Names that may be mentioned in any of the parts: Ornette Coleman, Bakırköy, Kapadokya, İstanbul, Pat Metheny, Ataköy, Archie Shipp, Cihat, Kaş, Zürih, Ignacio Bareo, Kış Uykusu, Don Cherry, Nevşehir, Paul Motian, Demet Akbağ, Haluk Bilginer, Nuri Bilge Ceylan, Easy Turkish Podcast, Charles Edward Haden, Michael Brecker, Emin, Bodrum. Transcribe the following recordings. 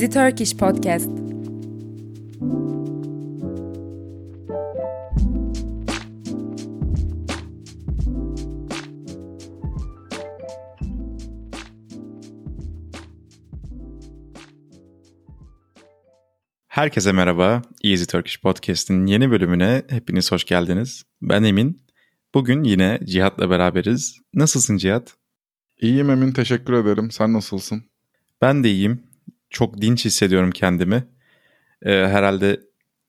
Easy Turkish Podcast. Herkese merhaba. Easy Turkish Podcast'in yeni bölümüne hepiniz hoş geldiniz. Ben Emin. Bugün yine Cihat'la beraberiz. Nasılsın Cihat? İyiyim Emin, teşekkür ederim. Sen nasılsın? Ben de iyiyim. Çok dinç hissediyorum kendimi. Herhalde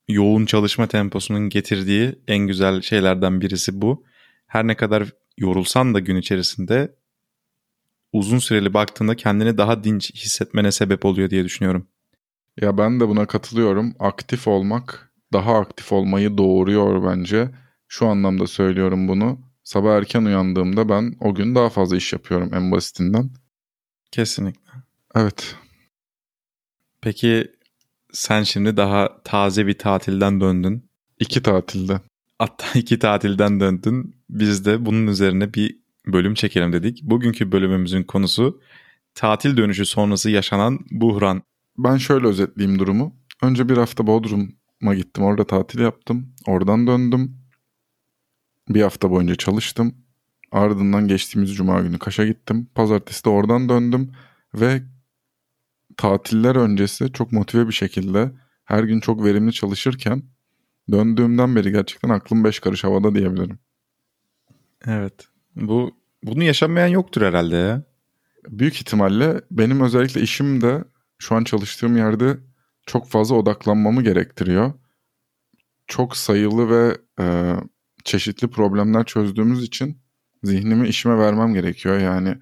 yoğun çalışma temposunun getirdiği en güzel şeylerden birisi bu. Her ne kadar yorulsan da gün içerisinde uzun süreli baktığında kendini daha dinç hissetmene sebep oluyor diye düşünüyorum. Ya ben de buna katılıyorum. Aktif olmak daha aktif olmayı doğuruyor bence. Şu anlamda söylüyorum bunu. Sabah erken uyandığımda ben o gün daha fazla iş yapıyorum en basitinden. Kesinlikle. Evet. Peki sen şimdi daha taze bir tatilden döndün. 2 tatilde. Hatta 2 tatilden döndün. Biz de bunun üzerine bir bölüm çekelim dedik. Bugünkü bölümümüzün konusu tatil dönüşü sonrası yaşanan buhran. Ben şöyle özetleyeyim durumu. Önce 1 hafta Bodrum'a gittim. Orada tatil yaptım. Oradan döndüm. 1 hafta boyunca çalıştım. Ardından geçtiğimiz cuma günü Kaş'a gittim. Pazartesi de oradan döndüm. Ve tatiller öncesi çok motive bir şekilde her gün çok verimli çalışırken döndüğümden beri gerçekten aklım 5 karış havada diyebilirim. Evet. Bunu yaşamayan yoktur herhalde ya. Büyük ihtimalle benim özellikle işim de şu an çalıştığım yerde çok fazla odaklanmamı gerektiriyor. Çok sayılı ve çeşitli problemler çözdüğümüz için zihnimi işime vermem gerekiyor. Yani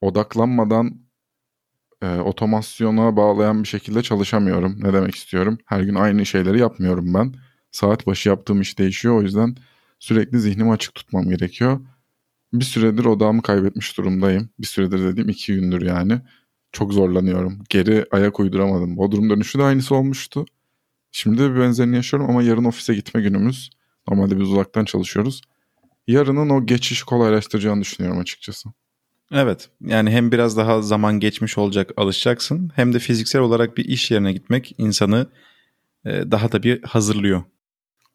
odaklanmadan otomasyona bağlayan bir şekilde çalışamıyorum. Ne demek istiyorum? Her gün aynı şeyleri yapmıyorum ben. Saat başı yaptığım iş değişiyor. O yüzden sürekli zihnimi açık tutmam gerekiyor. Bir süredir odağımı kaybetmiş durumdayım. Bir süredir dediğim 2 gündür yani. Çok zorlanıyorum. Geri ayak uyduramadım. Bodrum dönüşü de aynısı olmuştu. Şimdi de bir benzerini yaşıyorum ama yarın ofise gitme günümüz. Normalde biz uzaktan çalışıyoruz. Yarının o geçişi kolaylaştıracağını düşünüyorum açıkçası. Evet. Yani hem biraz daha zaman geçmiş olacak, alışacaksın. Hem de fiziksel olarak bir iş yerine gitmek insanı daha tabii hazırlıyor.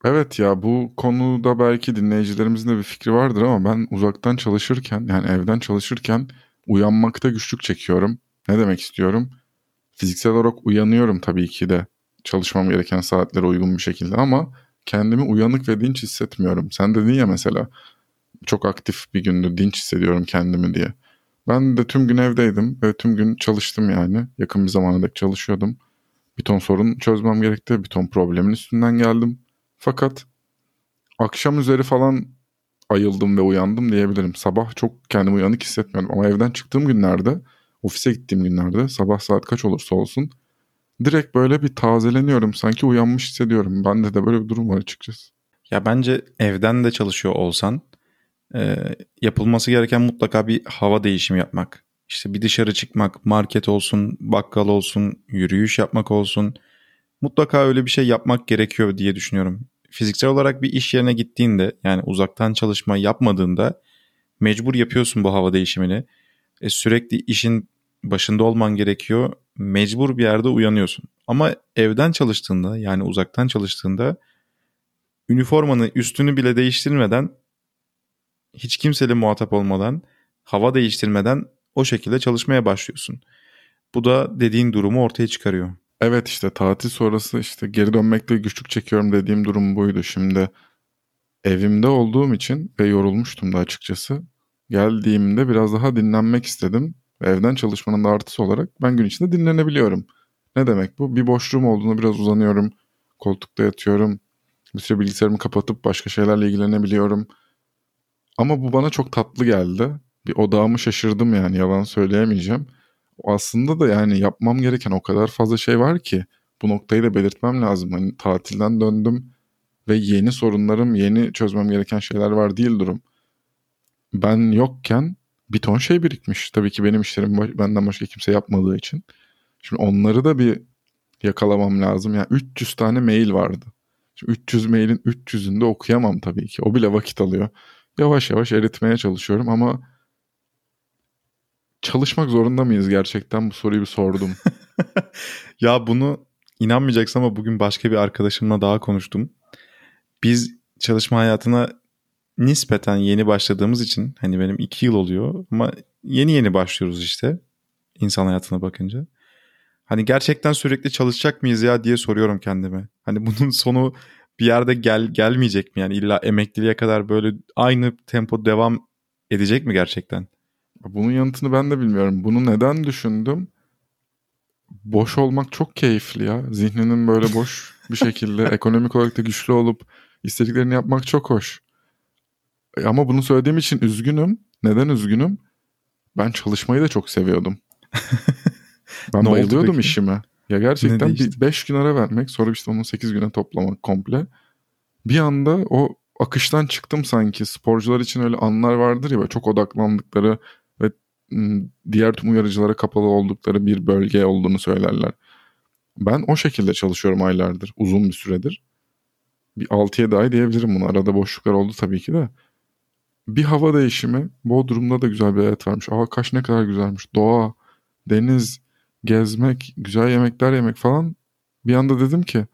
Evet ya, bu konuda belki dinleyicilerimizin de bir fikri vardır ama ben uzaktan çalışırken, yani evden çalışırken uyanmakta güçlük çekiyorum. Ne demek istiyorum? Fiziksel olarak uyanıyorum tabii ki de çalışmam gereken saatlere uygun bir şekilde ama kendimi uyanık ve dinç hissetmiyorum. Sen dedin ya mesela çok aktif bir gündü, dinç hissediyorum kendimi diye. Ben de tüm gün evdeydim ve tüm gün çalıştım yani. Yakın bir zamana dek çalışıyordum. Bir ton sorun çözmem gerekti. Bir ton problemin üstünden geldim. Fakat akşam üzeri falan ayıldım ve uyandım diyebilirim. Sabah çok kendimi uyanık hissetmiyorum ama evden çıktığım günlerde, ofise gittiğim günlerde sabah saat kaç olursa olsun direkt böyle bir tazeleniyorum. Sanki uyanmış hissediyorum. Bende de böyle bir durum var açıkçası. Ya bence evden de çalışıyor olsan yapılması gereken mutlaka bir hava değişimi yapmak. İşte bir dışarı çıkmak, market olsun, bakkal olsun, yürüyüş yapmak olsun. Mutlaka öyle bir şey yapmak gerekiyor diye düşünüyorum. Fiziksel olarak bir iş yerine gittiğinde, yani uzaktan çalışma yapmadığında mecbur yapıyorsun bu hava değişimini. Sürekli işin başında olman gerekiyor. Mecbur bir yerde uyanıyorsun. Ama evden çalıştığında, yani uzaktan çalıştığında üniformanı, üstünü bile değiştirmeden, hiç kimseyle muhatap olmadan, hava değiştirmeden o şekilde çalışmaya başlıyorsun. Bu da dediğin durumu ortaya çıkarıyor. Evet, işte tatil sonrası işte geri dönmekte güçlük çekiyorum dediğim durum buydu. Şimdi evimde olduğum için ve yorulmuştum da açıkçası. Geldiğimde biraz daha dinlenmek istedim. Evden çalışmanın da artısı olarak ben gün içinde dinlenebiliyorum. Ne demek bu? Bir boşluğum olduğunda biraz uzanıyorum. Koltukta yatıyorum. Bir süre bilgisayarımı kapatıp başka şeylerle ilgilenebiliyorum. Ama bu bana çok tatlı geldi. Bir odağımı şaşırdım yani, yalan söyleyemeyeceğim. Aslında da yani yapmam gereken o kadar fazla şey var ki bu noktayı da belirtmem lazım. Hani tatilden döndüm ve yeni sorunlarım, yeni çözmem gereken şeyler var değil durum. Ben yokken bir ton şey birikmiş. Tabii ki benim işlerim benden başka kimse yapmadığı için. Şimdi onları da bir yakalamam lazım. Yani 300 tane mail vardı. Şimdi 300 mailin 300'ünü de okuyamam tabii ki. O bile vakit alıyor. Yavaş yavaş eritmeye çalışıyorum ama çalışmak zorunda mıyız gerçekten? Bu soruyu bir sordum. Ya bunu inanmayacaksın ama bugün başka bir arkadaşımla daha konuştum. Biz çalışma hayatına nispeten yeni başladığımız için, hani benim 2 yıl oluyor ama yeni başlıyoruz işte insan hayatına bakınca. Hani gerçekten sürekli çalışacak mıyız ya diye soruyorum kendime. Hani bunun sonu bir yerde gelmeyecek mi? Yani illa emekliliğe kadar böyle aynı tempo devam edecek mi gerçekten? Bunun yanıtını ben de bilmiyorum. Bunu neden düşündüm? Boş olmak çok keyifli ya. Zihninin böyle boş bir şekilde ekonomik olarak da güçlü olup istediklerini yapmak çok hoş. Ama bunu söylediğim için üzgünüm. Neden üzgünüm? Ben çalışmayı da çok seviyordum. Ben bayılıyordum işime. Ya gerçekten bir 5 gün ara vermek, sonra işte onu 8 güne toplamak komple. Bir anda o akıştan çıktım sanki. Sporcular için öyle anlar vardır ya, böyle çok odaklandıkları ve diğer tüm uyarıcılara kapalı oldukları bir bölge olduğunu söylerler. Ben o şekilde çalışıyorum aylardır, uzun bir süredir. Bir 6-7 ay diyebilirim bunu. Arada boşluklar oldu tabii ki de. Bir hava değişimi. Bodrum'da da güzel bir hayat varmış. Aa, Kaş ne kadar güzelmiş. Doğa, deniz, gezmek, güzel yemekler yemek falan. Bir anda dedim ki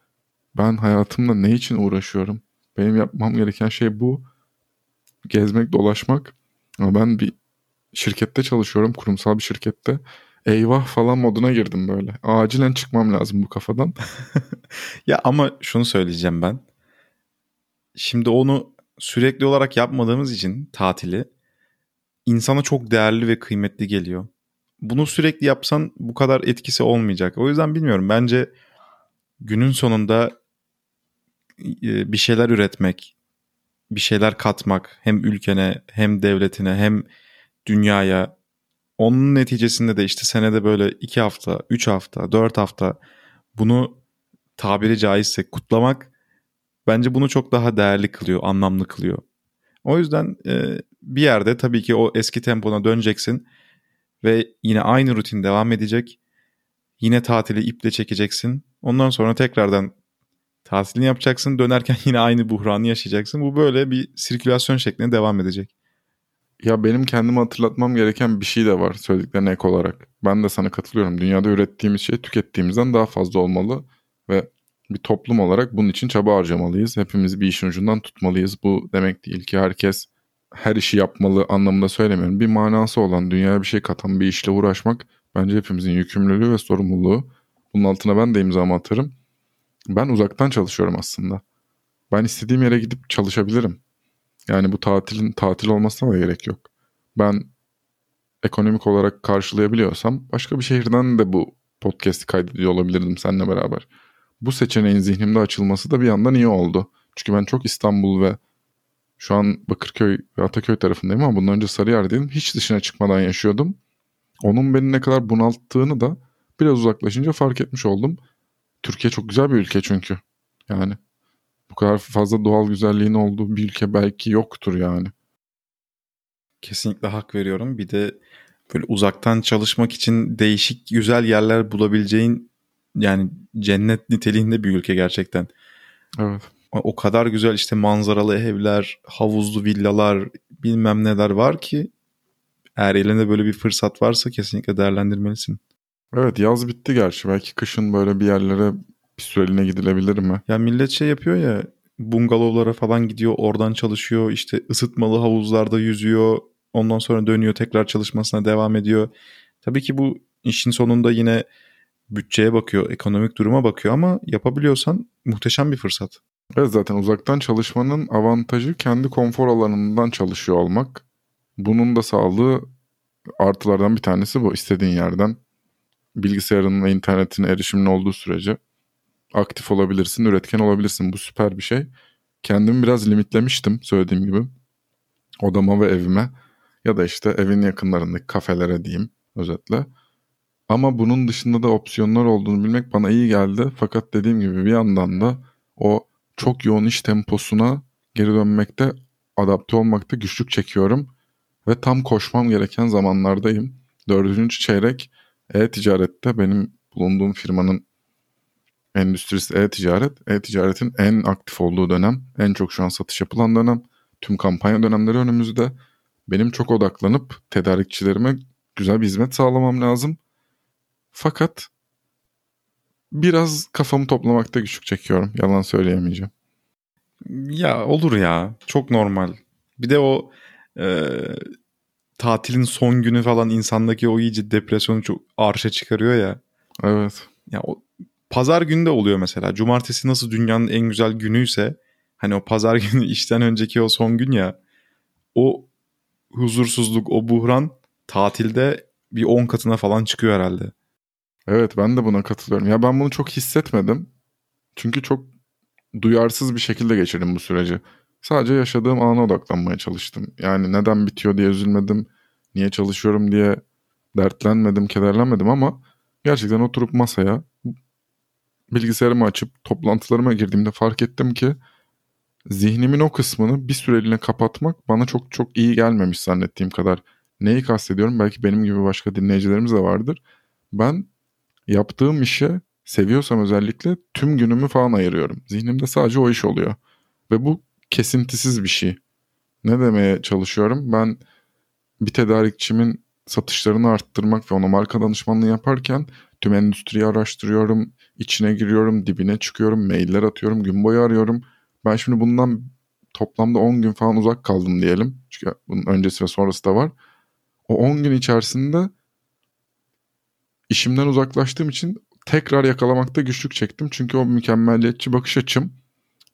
ben hayatımda ne için uğraşıyorum? Benim yapmam gereken şey bu. Gezmek, dolaşmak. Ama ben bir şirkette çalışıyorum. Kurumsal bir şirkette. Eyvah falan moduna girdim böyle. Acilen çıkmam lazım bu kafadan. Ya ama şunu söyleyeceğim ben. Şimdi onu sürekli olarak yapmadığımız için tatili insana çok değerli ve kıymetli geliyor. Bunu sürekli yapsan bu kadar etkisi olmayacak. O yüzden bilmiyorum. Bence günün sonunda bir şeyler üretmek, bir şeyler katmak hem ülkene hem devletine hem dünyaya, onun neticesinde de işte senede böyle 2 hafta, 3 hafta, 4 hafta bunu tabiri caizse kutlamak bence bunu çok daha değerli kılıyor, anlamlı kılıyor. O yüzden bir yerde tabii ki o eski tempona döneceksin ve yine aynı rutin devam edecek. Yine tatili iple çekeceksin. Ondan sonra tekrardan tatilini yapacaksın. Dönerken yine aynı buhranı yaşayacaksın. Bu böyle bir sirkülasyon şeklinde devam edecek. Ya benim kendime hatırlatmam gereken bir şey de var söylediklerine ek olarak. Ben de sana katılıyorum. Dünyada ürettiğimiz şey tükettiğimizden daha fazla olmalı ve bir toplum olarak bunun için çaba harcamalıyız. Hepimiz bir işin ucundan tutmalıyız. Bu demek değil ki herkes her işi yapmalı anlamında söylemiyorum. Bir manası olan, dünyaya bir şey katan bir işle uğraşmak bence hepimizin yükümlülüğü ve sorumluluğu. Bunun altına ben de imzamı atarım. Ben uzaktan çalışıyorum aslında. Ben istediğim yere gidip çalışabilirim. Yani bu tatilin tatil olmasına da gerek yok. Ben ekonomik olarak karşılayabiliyorsam başka bir şehirden de bu podcast'i kaydediyor olabilirdim seninle beraber. Bu seçeneğin zihnimde açılması da bir yandan iyi oldu. Çünkü ben çok İstanbul ve şu an Bakırköy ve Ataköy tarafındayım ama bundan önce Sarıyer'deydim. Hiç dışına çıkmadan yaşıyordum. Onun beni ne kadar bunalttığını da biraz uzaklaşınca fark etmiş oldum. Türkiye çok güzel bir ülke çünkü. Yani bu kadar fazla doğal güzelliğin olduğu bir ülke belki yoktur yani. Kesinlikle hak veriyorum. Bir de böyle uzaktan çalışmak için değişik güzel yerler bulabileceğin, yani cennet niteliğinde bir ülke gerçekten. Evet. O kadar güzel işte manzaralı evler, havuzlu villalar, bilmem neler var ki eğer elinde böyle bir fırsat varsa kesinlikle değerlendirmelisin. Evet, yaz bitti gerçi. Belki kışın böyle bir yerlere bir süreliğine gidilebilir mi? Ya millet şey yapıyor ya, bungalovlara falan gidiyor, oradan çalışıyor, işte ısıtmalı havuzlarda yüzüyor, ondan sonra dönüyor, tekrar çalışmasına devam ediyor. Tabii ki bu işin sonunda yine bütçeye bakıyor, ekonomik duruma bakıyor ama yapabiliyorsan muhteşem bir fırsat. Evet, zaten uzaktan çalışmanın avantajı kendi konfor alanından çalışıyor olmak. Bunun da sağladığı artılardan bir tanesi bu. İstediğin yerden bilgisayarın ve internetin erişimin olduğu sürece aktif olabilirsin, üretken olabilirsin. Bu süper bir şey. Kendimi biraz limitlemiştim söylediğim gibi. Odama ve evime ya da işte evin yakınlarındaki kafelere diyeyim özetle. Ama bunun dışında da opsiyonlar olduğunu bilmek bana iyi geldi. Fakat dediğim gibi bir yandan da o çok yoğun iş temposuna geri dönmekte, adapte olmakta güçlük çekiyorum. Ve tam koşmam gereken zamanlardayım. 4. çeyrek e-ticarette benim bulunduğum firmanın endüstrisi e-ticaret. E-ticaretin en aktif olduğu dönem, en çok şu an satış yapılan dönem. Tüm kampanya dönemleri önümüzde. Benim çok odaklanıp tedarikçilerime güzel bir hizmet sağlamam lazım. Fakat biraz kafamı toplamakta güçlük çekiyorum. Yalan söyleyemeyeceğim. Ya olur ya. Çok normal. Bir de o tatilin son günü falan insandaki o iyice depresyonu çok arşa çıkarıyor ya. Evet. Ya o pazar günü de oluyor mesela. Cumartesi nasıl dünyanın en güzel günüyse, hani o pazar günü işten önceki o son gün ya, o huzursuzluk, o buhran tatilde bir 10 katına falan çıkıyor herhalde. Evet, ben de buna katılıyorum. Ya ben bunu çok hissetmedim. Çünkü çok duyarsız bir şekilde geçirdim bu süreci. Sadece yaşadığım ana odaklanmaya çalıştım. Yani neden bitiyor diye üzülmedim, niye çalışıyorum diye dertlenmedim, kederlenmedim ama gerçekten oturup masaya, bilgisayarımı açıp toplantılarıma girdiğimde fark ettim ki zihnimin o kısmını bir süreliğine kapatmak bana çok çok iyi gelmemiş zannettiğim kadar. Neyi kastediyorum? Belki benim gibi başka dinleyicilerimiz de vardır. Ben yaptığım işe, seviyorsam özellikle, tüm günümü falan ayırıyorum. Zihnimde sadece o iş oluyor. Ve bu kesintisiz bir şey. Ne demeye çalışıyorum? Ben bir tedarikçimin satışlarını arttırmak ve ona marka danışmanlığı yaparken tüm endüstriyi araştırıyorum, içine giriyorum, dibine çıkıyorum, mailler atıyorum, gün boyu arıyorum. Ben şimdi bundan toplamda 10 gün falan uzak kaldım diyelim. Çünkü bunun öncesi ve sonrası da var. O 10 gün içerisinde işimden uzaklaştığım için tekrar yakalamakta güçlük çektim. Çünkü o mükemmeliyetçi bakış açım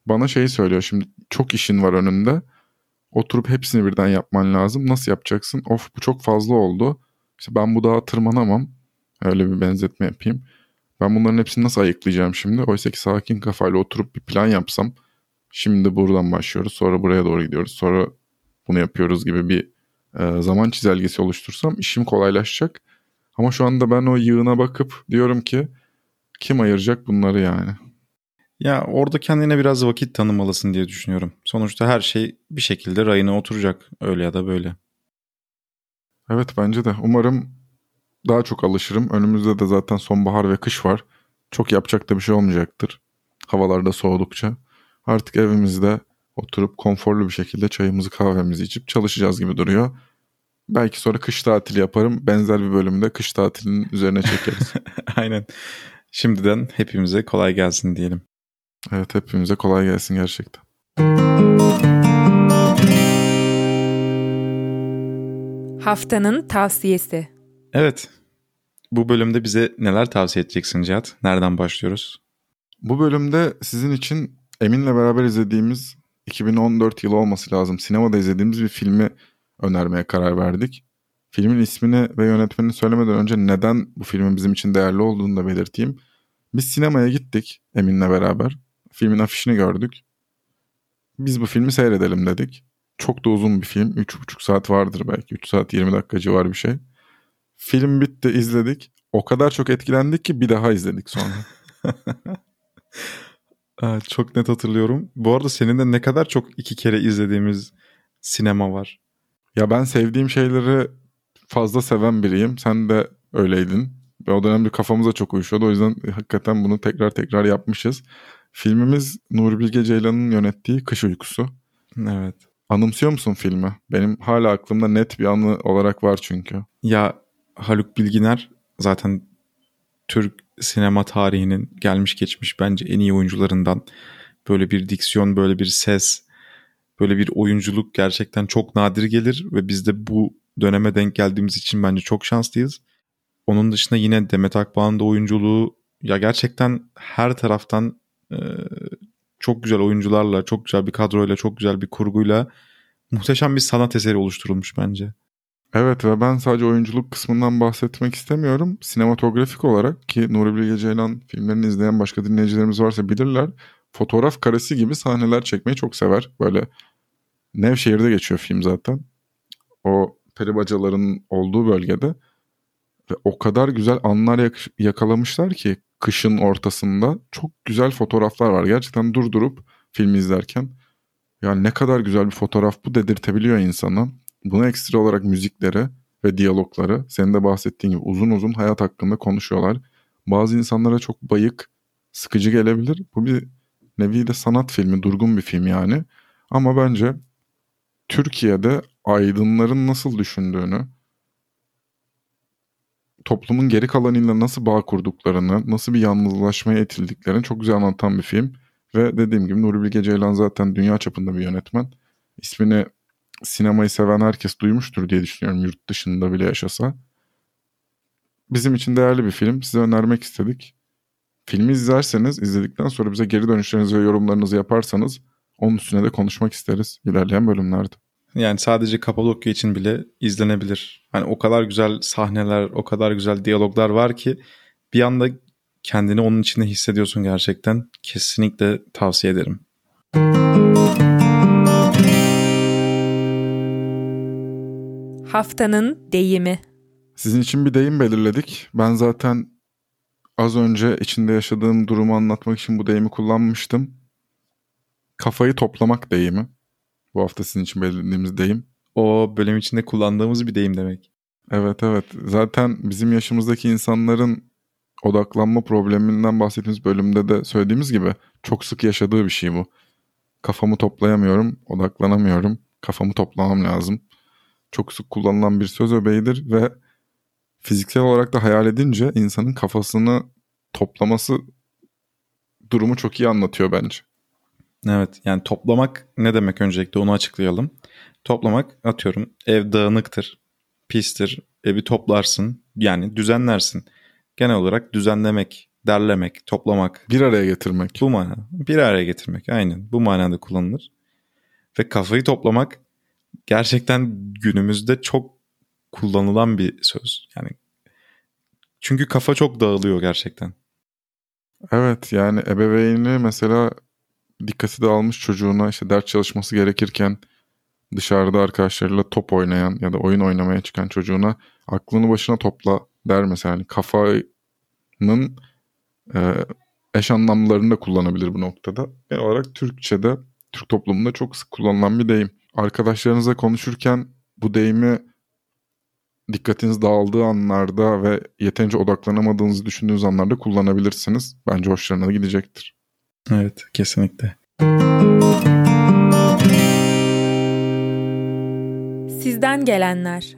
bana şeyi söylüyor. Şimdi çok işin var önünde. Oturup hepsini birden yapman lazım. Nasıl yapacaksın? Of, bu çok fazla oldu. İşte ben bu dağa tırmanamam. Öyle bir benzetme yapayım. Ben bunların hepsini nasıl ayıklayacağım şimdi? Oysa ki sakin kafayla oturup bir plan yapsam, şimdi buradan başlıyoruz, sonra buraya doğru gidiyoruz, sonra bunu yapıyoruz gibi bir zaman çizelgesi oluştursam işim kolaylaşacak. Ama şu anda ben o yığına bakıp diyorum ki kim ayıracak bunları yani? Ya orada kendine biraz vakit tanımalısın diye düşünüyorum. Sonuçta her şey bir şekilde rayına oturacak öyle ya da böyle. Evet, bence de. Umarım daha çok alışırım. Önümüzde de zaten sonbahar ve kış var. Çok yapacak da bir şey olmayacaktır. Havalar da soğudukça. Artık evimizde oturup konforlu bir şekilde çayımızı kahvemizi içip çalışacağız gibi duruyor. Belki sonra kış tatili yaparım. Benzer bir bölümde kış tatilinin üzerine çekeriz. Aynen. Şimdiden hepimize kolay gelsin diyelim. Evet, hepimize kolay gelsin gerçekten. Haftanın tavsiyesi. Evet. Bu bölümde bize neler tavsiye edeceksin Cihat? Nereden başlıyoruz? Bu bölümde sizin için Emin'le beraber izlediğimiz, 2014 yılı olması lazım, sinemada izlediğimiz bir filmi önermeye karar verdik. Filmin ismini ve yönetmenini söylemeden önce neden bu filmin bizim için değerli olduğunu da belirteyim. Biz sinemaya gittik Emin'le beraber. Filmin afişini gördük. Biz bu filmi seyredelim dedik. Çok da uzun bir film. 3,5 saat vardır belki. 3 saat 20 dakika civarı bir şey. Film bitti, izledik. O kadar çok etkilendik ki bir daha izledik sonra. Çok net hatırlıyorum. Bu arada senin de ne kadar çok 2 kere izlediğimiz sinema var. Ya ben sevdiğim şeyleri fazla seven biriyim. Sen de öyleydin. Ve o dönemde kafamıza çok uyuşuyordu. O yüzden hakikaten bunu tekrar tekrar yapmışız. Filmimiz Nuri Bilge Ceylan'ın yönettiği Kış Uykusu. Evet. Anımsıyor musun filmi? Benim hala aklımda net bir anı olarak var çünkü. Ya Haluk Bilginer zaten Türk sinema tarihinin gelmiş geçmiş bence en iyi oyuncularından. Böyle bir diksiyon, böyle bir ses, böyle bir oyunculuk gerçekten çok nadir gelir ve biz de bu döneme denk geldiğimiz için bence çok şanslıyız. Onun dışında yine Demet Akbağ'ın da oyunculuğu, ya gerçekten her taraftan çok güzel oyuncularla, çok güzel bir kadroyla, çok güzel bir kurguyla muhteşem bir sanat eseri oluşturulmuş bence. Evet, ve ben sadece oyunculuk kısmından bahsetmek istemiyorum. Sinematografik olarak, ki Nuri Bilge Ceylan filmlerini izleyen başka dinleyicilerimiz varsa bilirler, fotoğraf karesi gibi sahneler çekmeyi çok sever. Böyle Nevşehir'de geçiyor film zaten. O peri bacaların olduğu bölgede. Ve o kadar güzel anlar yakalamışlar ki kışın ortasında çok güzel fotoğraflar var. Gerçekten durdurup filmi izlerken yani ne kadar güzel bir fotoğraf bu dedirtebiliyor insana. Buna ekstra olarak müzikleri ve diyalogları, senin de bahsettiğin gibi uzun uzun hayat hakkında konuşuyorlar. Bazı insanlara çok bayık, sıkıcı gelebilir. Bu bir nevi de sanat filmi, durgun bir film yani. Ama bence Türkiye'de aydınların nasıl düşündüğünü, toplumun geri kalanıyla nasıl bağ kurduklarını, nasıl bir yalnızlaşmaya itildiklerini çok güzel anlatan bir film. Ve dediğim gibi Nuri Bilge Ceylan zaten dünya çapında bir yönetmen. İsmini sinemayı seven herkes duymuştur diye düşünüyorum, yurt dışında bile yaşasa. Bizim için değerli bir film. Size önermek istedik. Filmi izlerseniz, izledikten sonra bize geri dönüşlerinizi ve yorumlarınızı yaparsanız onun üstüne de konuşmak isteriz ilerleyen bölümlerde. Yani sadece Kapadokya için bile izlenebilir. Hani o kadar güzel sahneler, o kadar güzel diyaloglar var ki bir anda kendini onun içinde hissediyorsun gerçekten. Kesinlikle tavsiye ederim. Haftanın deyimi. Sizin için bir deyim belirledik. Ben zaten az önce içinde yaşadığım durumu anlatmak için bu deyimi kullanmıştım. Kafayı toplamak deyimi. Bu hafta sizin için belirlediğimiz deyim. O bölüm içinde kullandığımız bir deyim demek. Evet. Zaten bizim yaşımızdaki insanların odaklanma probleminden bahsettiğimiz bölümde de söylediğimiz gibi çok sık yaşadığı bir şey bu. Kafamı toplayamıyorum, odaklanamıyorum. Kafamı toplamam lazım. Çok sık kullanılan bir söz öbeğidir ve fiziksel olarak da hayal edince insanın kafasını toplaması durumu çok iyi anlatıyor bence. Evet, yani toplamak ne demek öncelikle onu açıklayalım. Toplamak, atıyorum ev dağınıktır, pistir, evi toplarsın, yani düzenlersin. Genel olarak düzenlemek, derlemek, toplamak. Bir araya getirmek. Bu manada. Bir araya getirmek, aynen. Bu manada kullanılır. Ve kafayı toplamak gerçekten günümüzde çok kullanılan bir söz. Yani çünkü kafa çok dağılıyor gerçekten. Evet, yani ebeveyni mesela dikkati dağılmış çocuğuna işte ders çalışması gerekirken dışarıda arkadaşlarıyla top oynayan ya da oyun oynamaya çıkan çocuğuna aklını başına topla der mesela. Yani kafanın eş anlamlarını da kullanabilir bu noktada. Genel olarak Türkçe'de, Türk toplumunda çok sık kullanılan bir deyim. Arkadaşlarınızla konuşurken bu deyimi dikkatiniz dağıldığı anlarda ve yeterince odaklanamadığınızı düşündüğünüz anlarda kullanabilirsiniz. Bence hoşlarına gidecektir. Evet, kesinlikle. Sizden gelenler.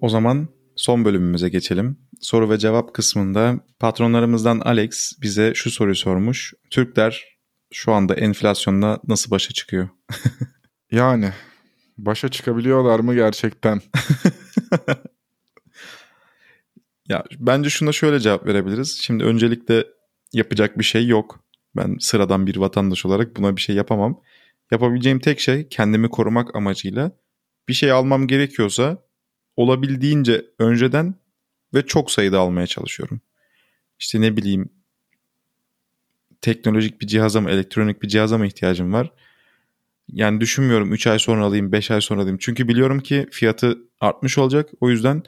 O zaman son bölümümüze geçelim. Soru ve cevap kısmında patronlarımızdan Alex bize şu soruyu sormuş. Türkler şu anda enflasyonla nasıl başa çıkıyor? Yani başa çıkabiliyorlar mı gerçekten? Ya bence şuna şöyle cevap verebiliriz. Şimdi öncelikle yapacak bir şey yok. Ben sıradan bir vatandaş olarak buna bir şey yapamam. Yapabileceğim tek şey kendimi korumak amacıyla bir şey almam gerekiyorsa olabildiğince önceden ve çok sayıda almaya çalışıyorum. İşte ne bileyim teknolojik bir cihaza mı, elektronik bir cihaza mı ihtiyacım var? Yani düşünmüyorum 3 ay sonra alayım, 5 ay sonra alayım. Çünkü biliyorum ki fiyatı artmış olacak. O yüzden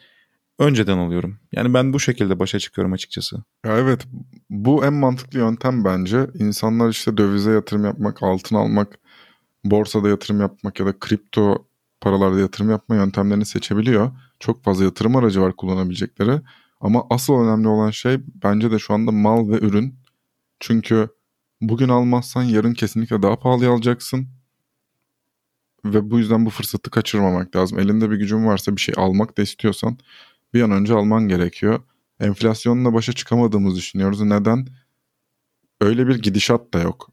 önceden alıyorum. Yani ben bu şekilde başa çıkıyorum açıkçası. Ya evet, bu en mantıklı yöntem bence. İnsanlar işte dövize yatırım yapmak, altın almak, borsada yatırım yapmak ya da kripto paralarda yatırım yapma yöntemlerini seçebiliyor. Çok fazla yatırım aracı var kullanabilecekleri. Ama asıl önemli olan şey bence de şu anda mal ve ürün. Çünkü bugün almazsan yarın kesinlikle daha pahalıya alacaksın. Ve bu yüzden bu fırsatı kaçırmamak lazım. Elinde bir gücün varsa bir şey almak da istiyorsan bir an önce alman gerekiyor. Enflasyonla başa çıkamadığımızı düşünüyoruz. Neden? Öyle bir gidişat da yok.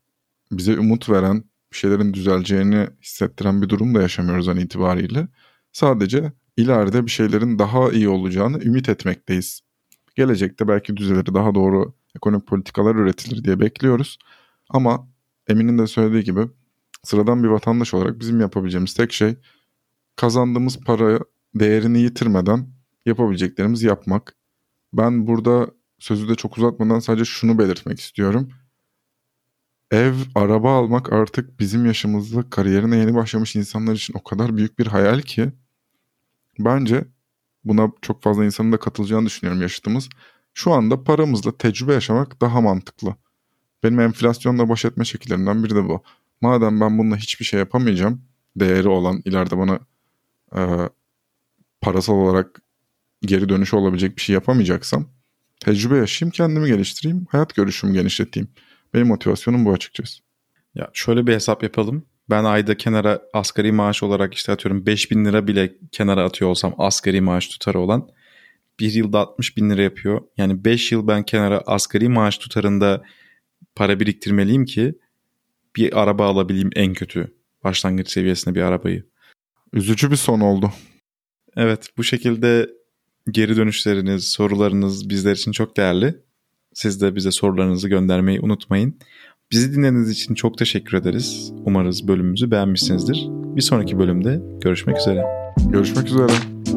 Bize umut veren, bir şeylerin düzeleceğini hissettiren bir durum da yaşamıyoruz an itibariyle. Sadece ileride bir şeylerin daha iyi olacağını ümit etmekteyiz. Gelecekte belki düzelir, daha doğru ekonomik politikalar üretilir diye bekliyoruz. Ama Emin'in de söylediği gibi sıradan bir vatandaş olarak bizim yapabileceğimiz tek şey kazandığımız para değerini yitirmeden yapabileceklerimizi yapmak. Ben burada sözü de çok uzatmadan sadece şunu belirtmek istiyorum. Ev, araba almak artık bizim yaşımızda kariyerine yeni başlamış insanlar için o kadar büyük bir hayal ki bence buna çok fazla insanın da katılacağını düşünüyorum yaşıtımız. Şu anda paramızla tecrübe yaşamak daha mantıklı. Benim enflasyonla baş etme şekillerimden biri de bu. Madem ben bununla hiçbir şey yapamayacağım, değeri olan, ileride bana parasal olarak geri dönüşü olabilecek bir şey yapamayacaksam tecrübe yaşayayım, kendimi geliştireyim, hayat görüşümü genişleteyim. Benim motivasyonum bu açıkçası. Ya şöyle bir hesap yapalım. Ben ayda kenara asgari maaş olarak işte atıyorum 5.000 lira bile kenara atıyor olsam asgari maaş tutarı olan bir yılda 60 bin lira yapıyor. Yani 5 yıl ben kenara asgari maaş tutarında para biriktirmeliyim ki bir araba alabileyim en kötü. Başlangıç seviyesinde bir arabayı. Üzücü bir son oldu. Evet, bu şekilde geri dönüşleriniz, sorularınız bizler için çok değerli. Siz de bize sorularınızı göndermeyi unutmayın. Bizi dinlediğiniz için çok teşekkür ederiz. Umarız bölümümüzü beğenmişsinizdir. Bir sonraki bölümde görüşmek üzere. Görüşmek üzere.